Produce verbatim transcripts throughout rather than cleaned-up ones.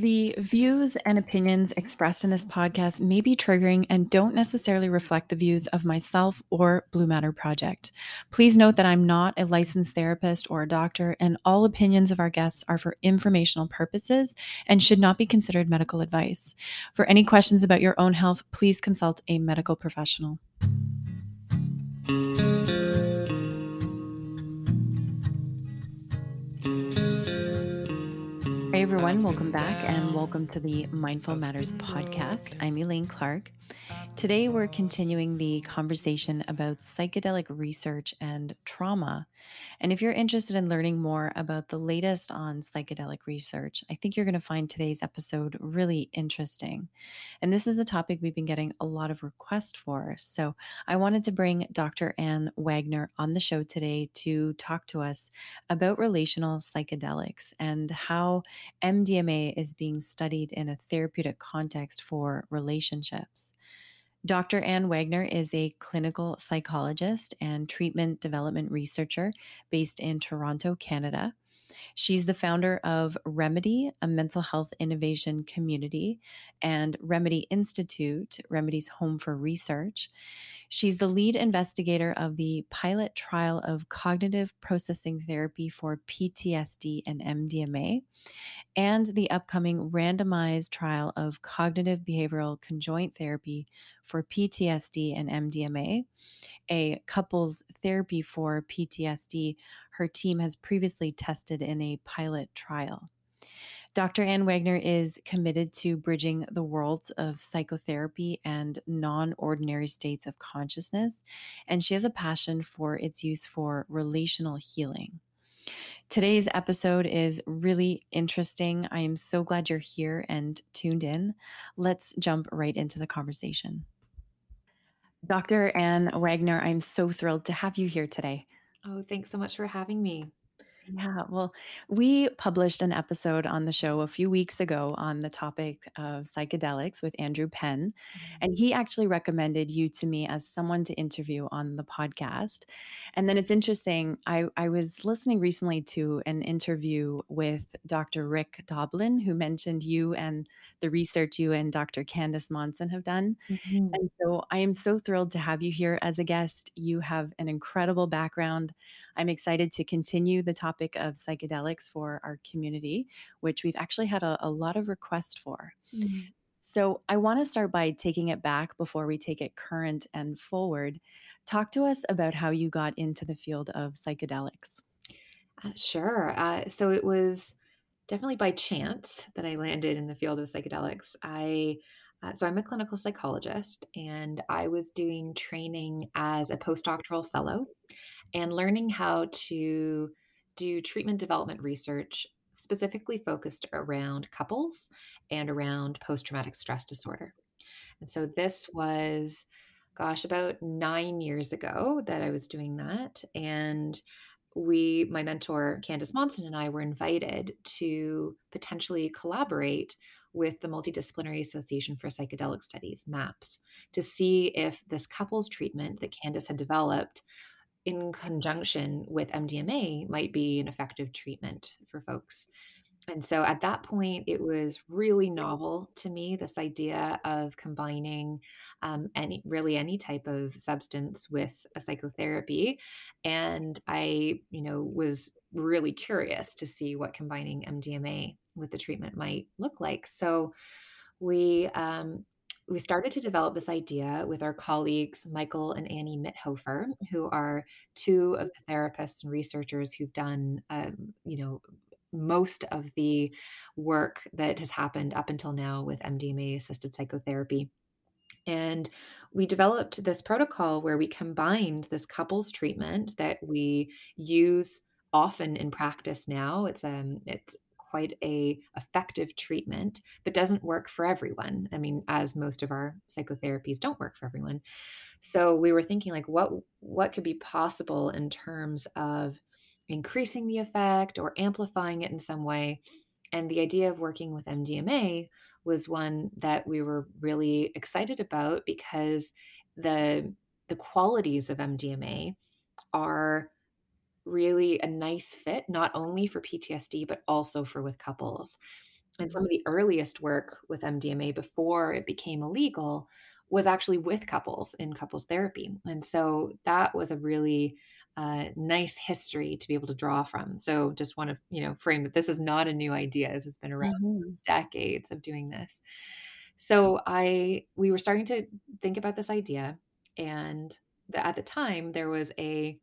The views and opinions expressed in this podcast may be triggering and don't necessarily reflect the views of myself or Blue Matter Project. Please note that I'm not a licensed therapist or a doctor, and all opinions of our guests are for informational purposes and should not be considered medical advice. For any questions about your own health, please consult a medical professional. Hey everyone, welcome back and welcome to the Mindful Matters podcast. I'm Elaine Clark. Today we're continuing the conversation about psychedelic research and trauma. And if you're interested in learning more about the latest on psychedelic research, I think you're going to find today's episode really interesting. And this is a topic we've been getting a lot of requests for. So I wanted to bring Doctor Anne Wagner on the show today to talk to us about relational psychedelics and how M D M A is being studied in a therapeutic context for relationships. Doctor Anne Wagner is a clinical psychologist and treatment development researcher based in Toronto, Canada. She's the founder of Remedy, a mental health innovation community, and Remedy Institute, Remedy's home for research. She's the lead investigator of the pilot trial of cognitive processing therapy for P T S D and M D M A, and the upcoming randomized trial of cognitive behavioral conjoint therapy for P T S D and M D M A, a couples therapy for P T S D her team has previously tested in a pilot trial. Doctor Anne Wagner is committed to bridging the worlds of psychotherapy and non-ordinary states of consciousness, and she has a passion for its use for relational healing. Today's episode is really interesting. I am so glad you're here and tuned in. Let's jump right into the conversation. Doctor Anne Wagner, I'm so thrilled to have you here today. Oh, thanks so much for having me. Yeah, well, we published an episode on the show a few weeks ago on the topic of psychedelics with Andrew Penn, and he actually recommended you to me as someone to interview on the podcast. And then it's interesting, I, I was listening recently to an interview with Doctor Rick Doblin, who mentioned you and the research you and Doctor Candace Monson have done. Mm-hmm. And so I am so thrilled to have you here as a guest. You have an incredible background. I'm excited to continue the topic of psychedelics for our community, which we've actually had a, a lot of requests for. Mm-hmm. So I want to start by taking it back before we take it current and forward. Talk to us about how you got into the field of psychedelics. Uh, sure. Uh, so it was definitely by chance that I landed in the field of psychedelics. I Uh, so I'm a clinical psychologist, and I was doing training as a postdoctoral fellow and learning how to do treatment development research specifically focused around couples and around post-traumatic stress disorder. And so this was, gosh, about nine years ago that I was doing that. And we, my mentor, Candace Monson, and I were invited to potentially collaborate with the Multidisciplinary Association for Psychedelic Studies, MAPS, to see if this couples treatment that Candace had developed in conjunction with M D M A might be an effective treatment for folks. And so at that point, it was really novel to me, this idea of combining um, any really any type of substance with a psychotherapy. And I, you know, was really curious to see what combining M D M A with the treatment might look like. So we um, we started to develop this idea with our colleagues, Michael and Annie Mithofer, who are two of the therapists and researchers who've done, um, you know, most of the work that has happened up until now with M D M A-assisted psychotherapy. And we developed this protocol where we combined this couples treatment that we use often in practice now. It's um, it's quite a effective treatment, but doesn't work for everyone. I mean, as most of our psychotherapies don't work for everyone. So we were thinking like, what what could be possible in terms of increasing the effect or amplifying it in some way. And the idea of working with M D M A was one that we were really excited about because the the qualities of M D M A are really a nice fit, not only for P T S D, but also for with couples. And some of the earliest work with M D M A before it became illegal was actually with couples in couples therapy. And so that was a really uh, nice history to be able to draw from. So just want to, you know, frame that this is not a new idea. This has been around mm-hmm. decades of doing this. So I, we were starting to think about this idea, and the, at the time there was a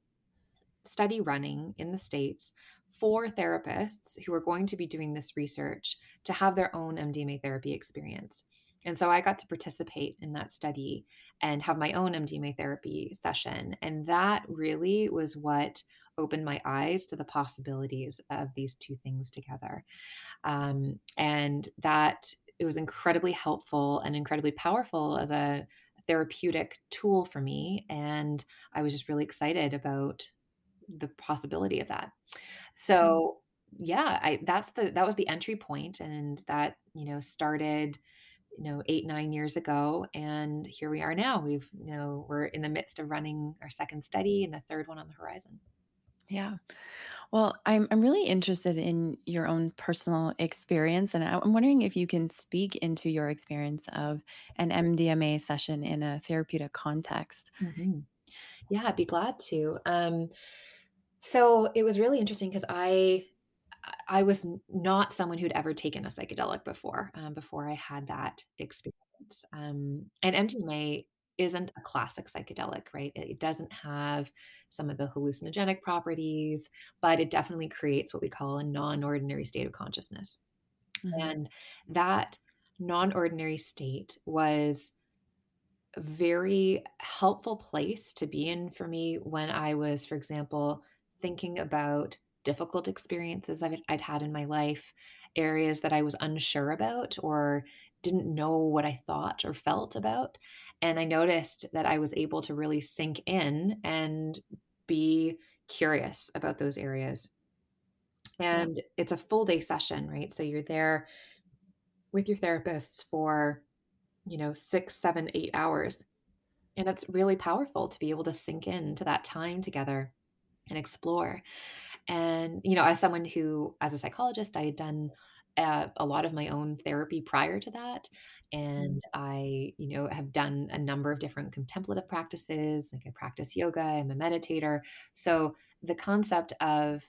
study running in the States for therapists who were going to be doing this research to have their own M D M A therapy experience. And so I got to participate in that study and have my own M D M A therapy session. And that really was what opened my eyes to the possibilities of these two things together. Um, and that it was incredibly helpful and incredibly powerful as a therapeutic tool for me. And I was just really excited about the possibility of that. So yeah, I, that's the, that was the entry point. And that, you know, started, you know, eight, nine years ago. And here we are now. We've, you know, we're in the midst of running our second study and the third one on the horizon. Yeah. Well, I'm I'm really interested in your own personal experience. And I'm wondering if you can speak into your experience of an M D M A session in a therapeutic context. Mm-hmm. Yeah, I'd be glad to. Um, so it was really interesting because I, I was not someone who'd ever taken a psychedelic before, um, before I had that experience. Um, and M D M A isn't a classic psychedelic, right? It doesn't have some of the hallucinogenic properties, but it definitely creates what we call a non-ordinary state of consciousness. Mm-hmm. And that non-ordinary state was a very helpful place to be in for me when I was, for example, thinking about difficult experiences I've, I'd had in my life, areas that I was unsure about or didn't know what I thought or felt about. And I noticed that I was able to really sink in and be curious about those areas. And it's a full day session, right? So you're there with your therapists for, you know, six, seven, eight hours. And it's really powerful to be able to sink into that time together and explore. And, you know, as someone who, as a psychologist, I had done uh, a lot of my own therapy prior to that. And I, you know, have done a number of different contemplative practices. Like I practice yoga, I'm a meditator. So the concept of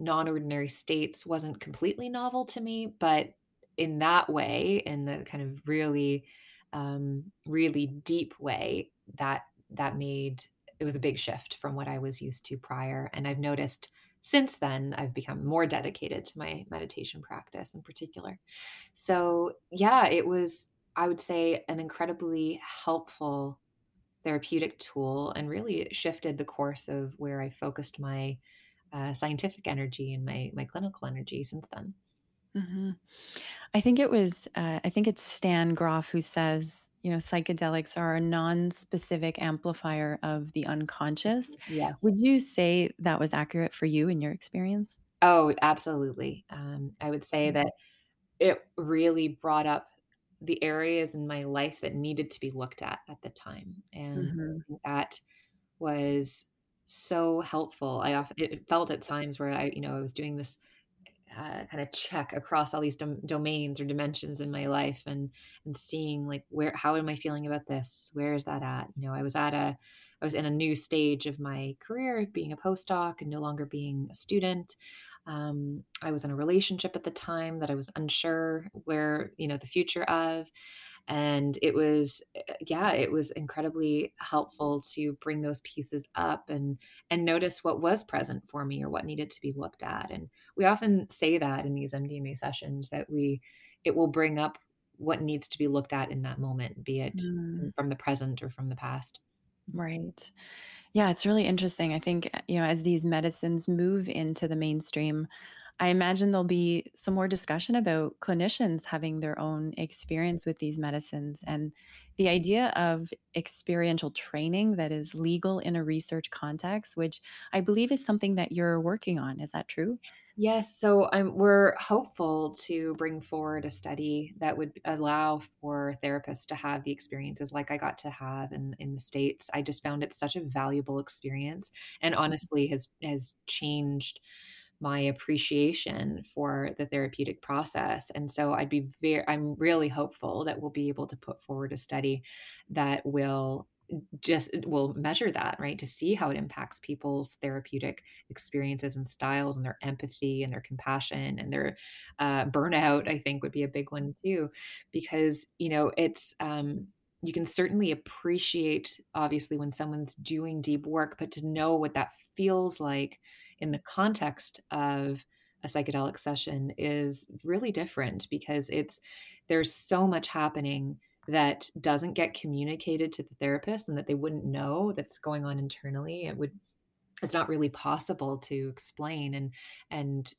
non-ordinary states wasn't completely novel to me, but in that way, in the kind of really, um, really deep way, that, that made, it was a big shift from what I was used to prior. And I've noticed since then, I've become more dedicated to my meditation practice in particular. So yeah, it was, I would say, an incredibly helpful therapeutic tool, and really shifted the course of where I focused my uh, scientific energy and my, my clinical energy since then. Mm-hmm. I think it was, uh, I think it's Stan Grof who says, you know, psychedelics are a non-specific amplifier of the unconscious. Yes. Would you say that was accurate for you in your experience? Oh, absolutely. Um, I would say that it really brought up the areas in my life that needed to be looked at at the time. And mm-hmm. that was so helpful. I often, it felt at times where I, you know, I was doing this Uh, kind of check across all these dom- domains or dimensions in my life, and and seeing like, where, how am I feeling about this? Where is that at? You know, I was at a, I was in a new stage of my career, being a postdoc and no longer being a student. Um, I was in a relationship at the time that I was unsure where, you know, the future of, and it was, yeah, it was incredibly helpful to bring those pieces up and, and notice what was present for me or what needed to be looked at. And we often say that in these M D M A sessions, that we, it will bring up what needs to be looked at in that moment, be it mm. from the present or from the past. Right. Yeah, it's really interesting. I think, you know, as these medicines move into the mainstream, I imagine there'll be some more discussion about clinicians having their own experience with these medicines, and the idea of experiential training that is legal in a research context, which I believe is something that you're working on. Is that true? Yes. So um, we're hopeful to bring forward a study that would allow for therapists to have the experiences like I got to have in, in the States. I just found it such a valuable experience, and honestly has, has changed my appreciation for the therapeutic process. And so I'd be very, I'm really hopeful that we'll be able to put forward a study that will just will measure that, right, to see how it impacts people's therapeutic experiences and styles and their empathy and their compassion and their uh, burnout, I think would be a big one too, because, you know, it's, um, you can certainly appreciate, obviously, when someone's doing deep work, but to know what that feels like in the context of a psychedelic session is really different, because it's, there's so much happening that doesn't get communicated to the therapist and that they wouldn't know that's going on internally. It would, it's not really possible to explain, and, and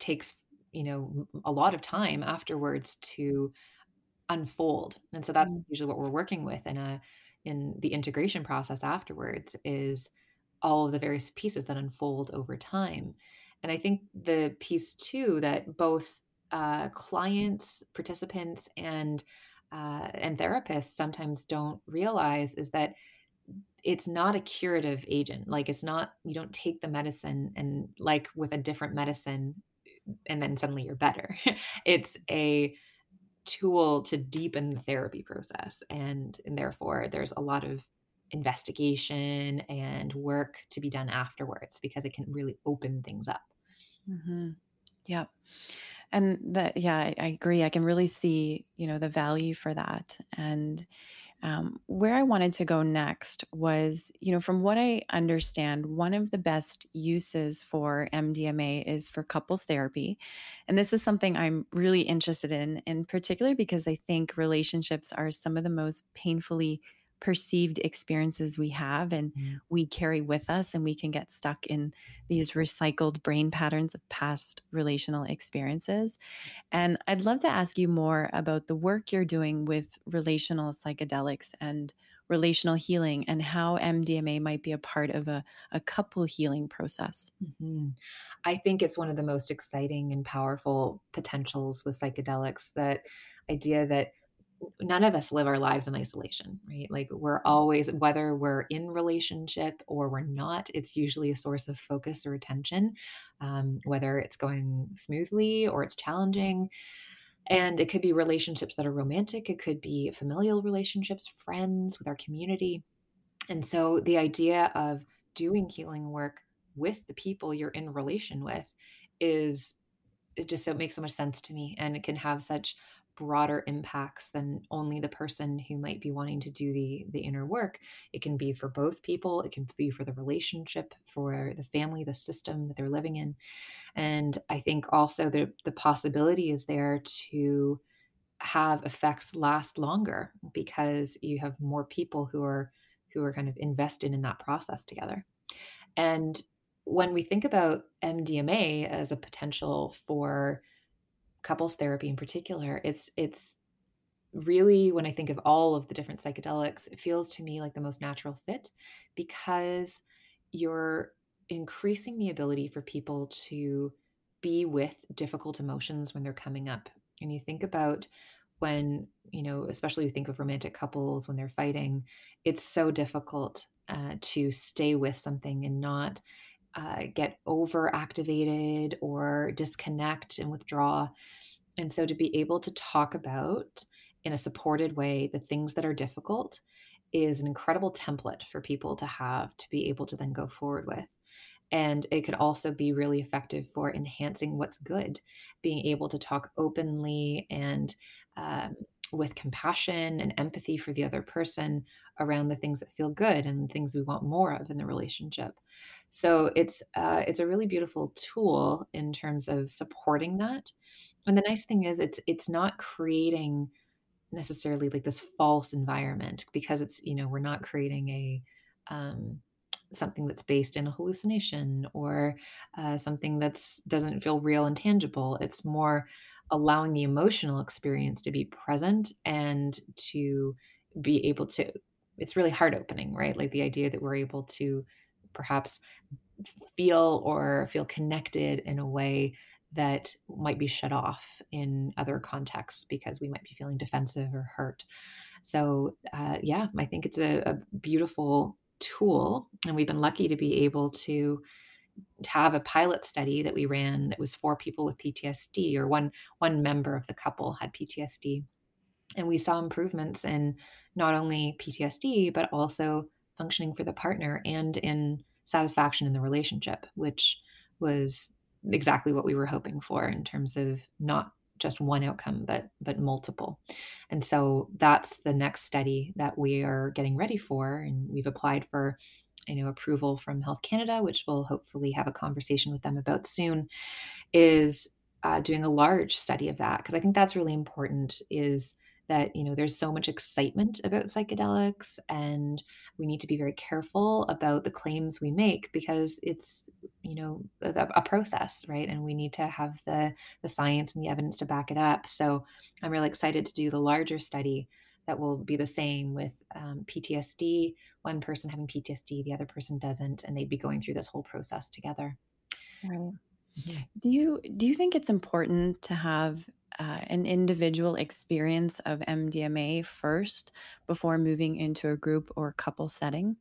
takes, you know, a lot of time afterwards to unfold. And so that's mm-hmm. usually what we're working with in a, in the integration process afterwards, is all of the various pieces that unfold over time. And I think the piece too, that both uh, clients, participants, and uh, and therapists sometimes don't realize is that it's not a curative agent. Like, it's not, you don't take the medicine and, like with a different medicine, and then suddenly you're better. It's a tool to deepen the therapy process. And, and therefore there's a lot of investigation and work to be done afterwards, because it can really open things up. Mm-hmm. Yeah. And that, yeah, I, I agree. I can really see, you know, the value for that. And um, where I wanted to go next was, you know, from what I understand, one of the best uses for M D M A is for couples therapy. And this is something I'm really interested in, in particular, because I think relationships are some of the most painfully perceived experiences we have, and mm. we carry with us, and we can get stuck in these recycled brain patterns of past relational experiences. And I'd love to ask you more about the work you're doing with relational psychedelics and relational healing, and how M D M A might be a part of a, a couple healing process. Mm-hmm. I think it's one of the most exciting and powerful potentials with psychedelics, that idea that none of us live our lives in isolation, right? Like, we're always, whether we're in relationship or we're not, it's usually a source of focus or attention, um, whether it's going smoothly or it's challenging. And it could be relationships that are romantic. It could be familial relationships, friends, with our community. And so the idea of doing healing work with the people you're in relation with is, it just, so it makes so much sense to me. And it can have such broader impacts than only the person who might be wanting to do the the inner work. It can be for both people. It can be for the relationship, for the family, the system that they're living in. And I think also the the possibility is there to have effects last longer, because you have more people who are who are kind of invested in that process together. And when we think about M D M A as a potential for couples therapy in particular, it's it's really, when I think of all of the different psychedelics, it feels to me like the most natural fit, because you're increasing the ability for people to be with difficult emotions when they're coming up. And you think about when, you know, especially you think of romantic couples when they're fighting, it's so difficult uh, to stay with something and not Uh, get overactivated or disconnect and withdraw. And so to be able to talk about, in a supported way, the things that are difficult is an incredible template for people to have, to be able to then go forward with. And it could also be really effective for enhancing what's good, being able to talk openly and um, with compassion and empathy for the other person around the things that feel good and things we want more of in the relationship. So it's uh, it's a really beautiful tool in terms of supporting that. And the nice thing is, it's it's not creating necessarily like this false environment, because it's, you know, we're not creating a um, something that's based in a hallucination or uh, something that's doesn't feel real and tangible. It's more allowing the emotional experience to be present and to be able to, it's really heart opening, right? Like the idea that we're able to perhaps feel or feel connected in a way that might be shut off in other contexts, because we might be feeling defensive or hurt. So uh, yeah, I think it's a, a beautiful tool, and we've been lucky to be able to to have a pilot study that we ran that was for people with P T S D, or one one member of the couple had P T S D. And we saw improvements in not only P T S D, but also functioning for the partner and in satisfaction in the relationship, which was exactly what we were hoping for in terms of not just one outcome, but but multiple. And so that's the next study that we are getting ready for. And we've applied for, you know, approval from Health Canada, which we'll hopefully have a conversation with them about soon, is uh, doing a large study of that. Because I think that's really important, is that, you know, there's so much excitement about psychedelics, and we need to be very careful about the claims we make, because it's, you know, a, a process, right? And we need to have the the science and the evidence to back it up. So I'm really excited to do the larger study that will be the same with um, P T S D, one person having P T S D, the other person doesn't, and they'd be going through this whole process together. Right. Mm-hmm. Do you, do you think it's important to have Uh, an individual experience of M D M A first before moving into a group or couple setting?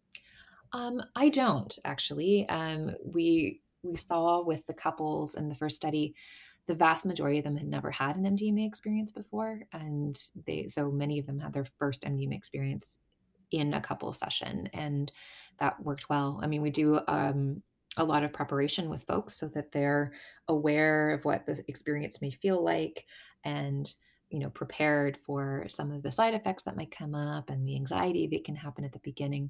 Um, I don't actually. Um, we we saw with the couples in the first study, the vast majority of them had never had an M D M A experience before, and they so many of them had their first M D M A experience in a couple session, and that worked well. I mean, we do. Um, a lot of preparation with folks so that they're aware of what the experience may feel like, and, you know, prepared for some of the side effects that might come up and the anxiety that can happen at the beginning.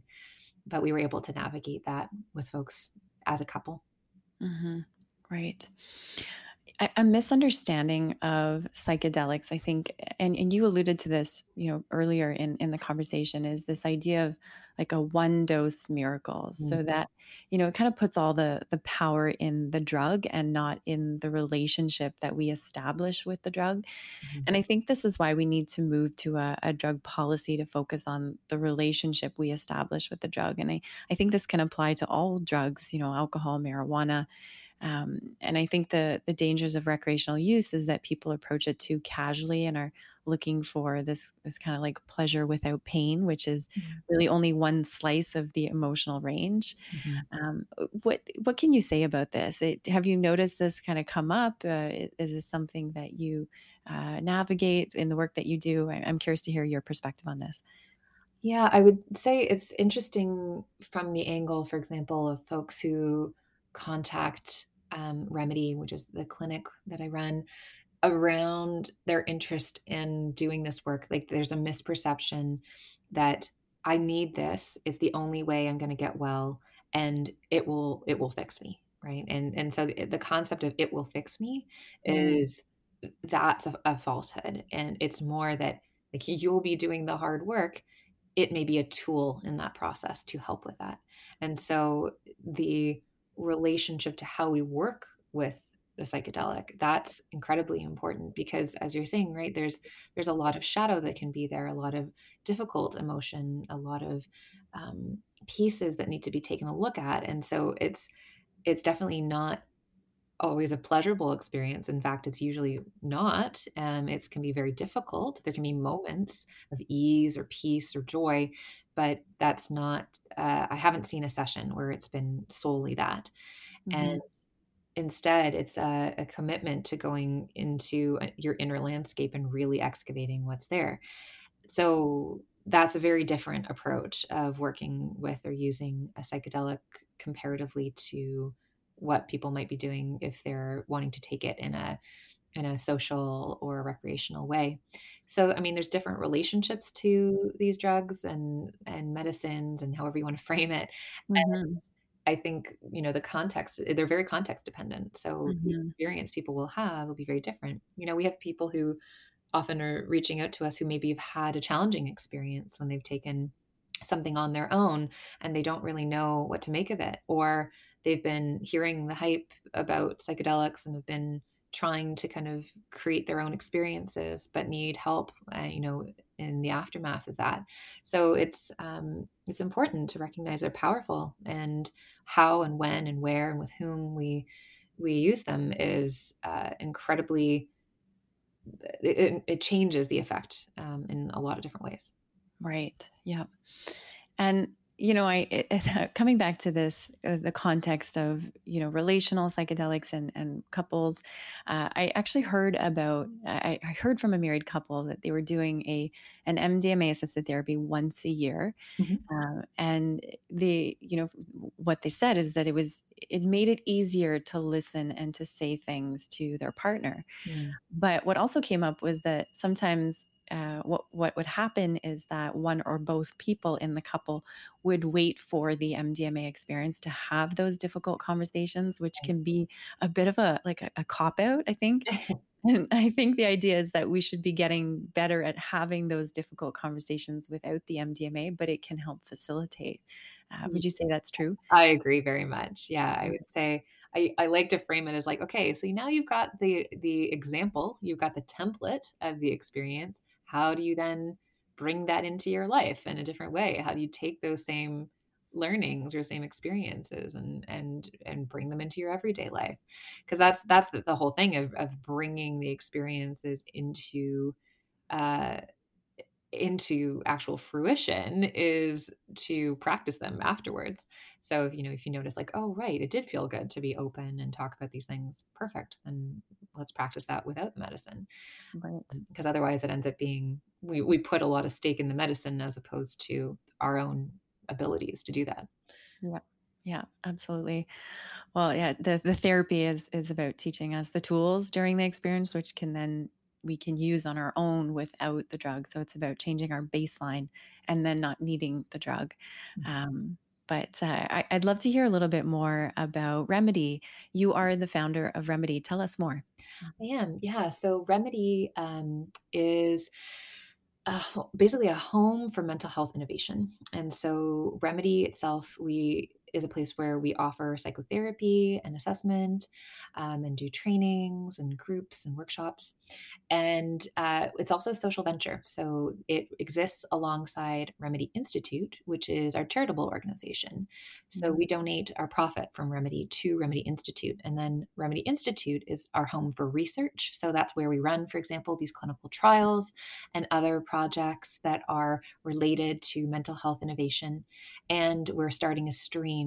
But we were able to navigate that with folks as a couple. Mm-hmm. Right. A, a misunderstanding of psychedelics, I think, and, and you alluded to this, you know, earlier in, in the conversation, is this idea of like a one dose miracle. Mm-hmm. So that, you know, it kind of puts all the the power in the drug and not in the relationship that we establish with the drug. Mm-hmm. And I think this is why we need to move to a, a drug policy to focus on the relationship we establish with the drug. And I, I think this can apply to all drugs, you know, alcohol, marijuana. Um, and I think the the dangers of recreational use is that people approach it too casually and are looking for this this kind of like pleasure without pain, which is mm-hmm. really only one slice of the emotional range. Mm-hmm. Um, what what can you say about this? It, have you noticed this kind of come up? Uh, is this something that you uh, navigate in the work that you do? I, I'm curious to hear your perspective on this. Yeah, I would say it's interesting from the angle, for example, of folks who contact um, Remedy, which is the clinic that I run, around their interest in doing this work. Like, there's a misperception that I need this, it's the only way I'm going to get well, and it will it will fix me, right? And and so the, the concept of it will fix me mm. is that's a, a falsehood, and it's more that like you'll be doing the hard work. It may be a tool in that process to help with that, and so the relationship to how we work with the psychedelic, that's incredibly important, because as you're saying, right, there's there's a lot of shadow that can be there, a lot of difficult emotion, a lot of um, pieces that need to be taken a look at. And so it's it's definitely not always a pleasurable experience. In fact, it's usually not. Um, it can be very difficult. There can be moments of ease or peace or joy, but that's not, uh, I haven't seen a session where it's been solely that. Mm-hmm. And instead it's a, a commitment to going into your inner landscape and really excavating what's there. So that's a very different approach of working with or using a psychedelic comparatively to what people might be doing if they're wanting to take it in a in a social or recreational way. So, I mean, there's different relationships to these drugs and, and medicines and however you want to frame it. Mm-hmm. And I think, you know, the context, they're very context dependent. So mm-hmm. the experience people will have will be very different. You know, we have people who often are reaching out to us who maybe have had a challenging experience when they've taken something on their own and they don't really know what to make of it. Or they've been hearing the hype about psychedelics and have been trying to kind of create their own experiences, but need help, uh, you know, in the aftermath of that. So it's um, it's important to recognize they're powerful, and how and when and where and with whom we we use them is uh, incredibly. It, it changes the effect um, in a lot of different ways. Right. Yeah. And you know, I it, coming back to this, uh, the context of, you know, relational psychedelics and, and couples, uh, I actually heard about, I, I heard from a married couple that they were doing a an M D M A assisted therapy once a year. Mm-hmm. Uh, and they, you know, what they said is that it was, it made it easier to listen and to say things to their partner. Yeah. But what also came up was that sometimes Uh, what what would happen is that one or both people in the couple would wait for the M D M A experience to have those difficult conversations, which can be a bit of a like a, a cop out, I think. And I think the idea is that we should be getting better at having those difficult conversations without the M D M A, but it can help facilitate. Uh, would you say that's true? I agree very much. Yeah, I would say I, I like to frame it as like, okay, so now you've got the the example, you've got the template of the experience. How do you then bring that into your life in a different way? How do you take those same learnings or same experiences and and and bring them into your everyday life? Because that's that's the, the whole thing of of bringing the experiences into uh, into actual fruition is to practice them afterwards. So, you know, if you notice like, oh, right, it did feel good to be open and talk about these things. Perfect. Then let's practice that without the medicine. Right. Because otherwise it ends up being, we, we put a lot of stake in the medicine as opposed to our own abilities to do that. Yeah. Yeah, absolutely. Well, yeah, the, the therapy is, is about teaching us the tools during the experience, which can then we can use on our own without the drug. So it's about changing our baseline and then not needing the drug. Um, but uh, I, I'd love to hear a little bit more about Remedy. You are the founder of Remedy. Tell us more. I am. Yeah. So Remedy um, is a, basically a home for mental health innovation. And so Remedy itself, we is a place where we offer psychotherapy and assessment um, and do trainings and groups and workshops. And uh, it's also a social venture. So it exists alongside Remedy Institute, which is our charitable organization. So mm-hmm. we donate our profit from Remedy to Remedy Institute. And then Remedy Institute is our home for research. So that's where we run, for example, these clinical trials and other projects that are related to mental health innovation. And we're starting a stream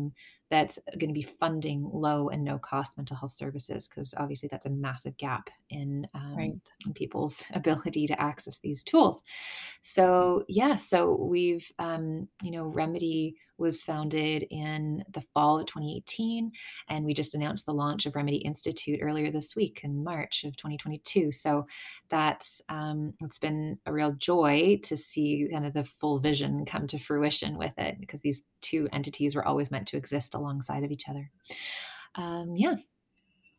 that's going to be funding low and no cost mental health services, because obviously that's a massive gap in, um, right. in people's ability to access these tools. So yeah, so we've, um, you know, Remedy was founded in the fall of twenty eighteen, and we just announced the launch of Remedy Institute earlier this week in March of twenty twenty-two. So that's um, it's been a real joy to see kind of the full vision come to fruition with it, because these two entities were always meant to exist alongside of each other. Um, yeah.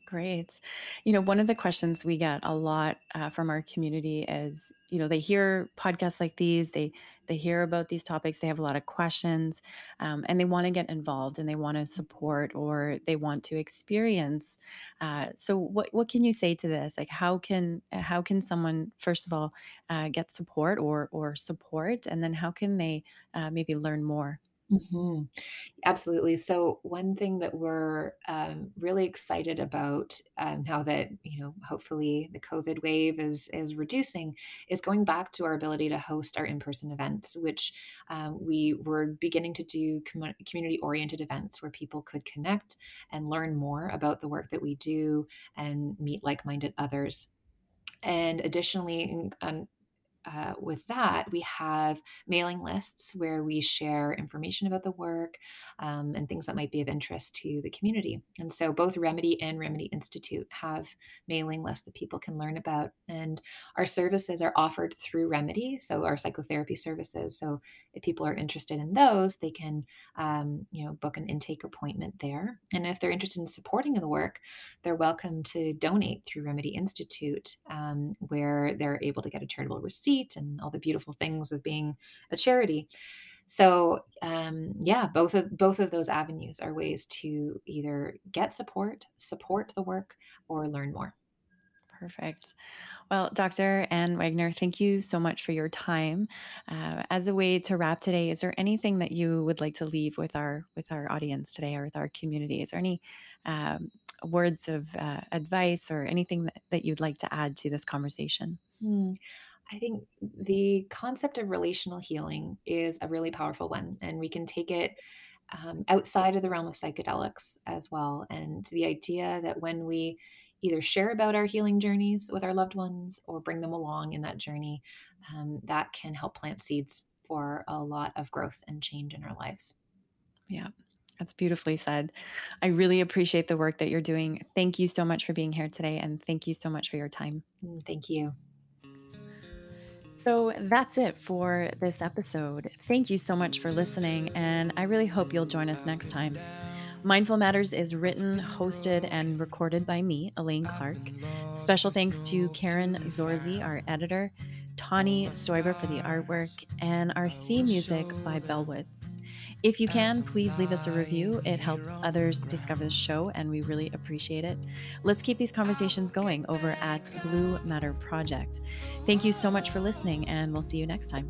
Great. You know, one of the questions we get a lot uh, from our community is, you know, they hear podcasts like these, they they hear about these topics, they have a lot of questions, um, and they want to get involved and they want to support or they want to experience. Uh, so, what what can you say to this? Like, how can how can someone first of all uh, get support or or support, and then how can they uh, maybe learn more? Mm-hmm. Absolutely. So one thing that we're um, really excited about um, now that, you know, hopefully the COVID wave is is reducing, is going back to our ability to host our in-person events, which um, we were beginning to do com- community-oriented events where people could connect and learn more about the work that we do and meet like-minded others. And additionally, um, Uh, with that, we have mailing lists where we share information about the work um, and things that might be of interest to the community. And so both Remedy and Remedy Institute have mailing lists that people can learn about. And our services are offered through Remedy, so our psychotherapy services. So if people are interested in those, they can, um, you know, book an intake appointment there. And if they're interested in supporting the work, they're welcome to donate through Remedy Institute, um, where they're able to get a charitable receipt and all the beautiful things of being a charity. So um, yeah, both of both of those avenues are ways to either get support, support the work, or learn more. Perfect. Well, Doctor Anne Wagner, thank you so much for your time. Uh, as a way to wrap today, is there anything that you would like to leave with our with our audience today or with our community? Is there any um, words of uh, advice or anything that, that you'd like to add to this conversation? Hmm. I think the concept of relational healing is a really powerful one, and we can take it um, outside of the realm of psychedelics as well. And the idea that when we either share about our healing journeys with our loved ones or bring them along in that journey, um, that can help plant seeds for a lot of growth and change in our lives. Yeah, that's beautifully said. I really appreciate the work that you're doing. Thank you so much for being here today, and thank you so much for your time. Thank you. So that's it for this episode. Thank you so much for listening, and I really hope you'll join us next time. Mindful Matters is written, hosted, and recorded by me, Elaine Clark. Special thanks to Karen Zorzi, our editor, Tawny Stoiber for the artwork, and our theme music by Bellwoods. If you can, please leave us a review. It helps others discover the show, and we really appreciate it. Let's keep these conversations going over at Blue Matter Project. Thank you so much for listening, and we'll see you next time.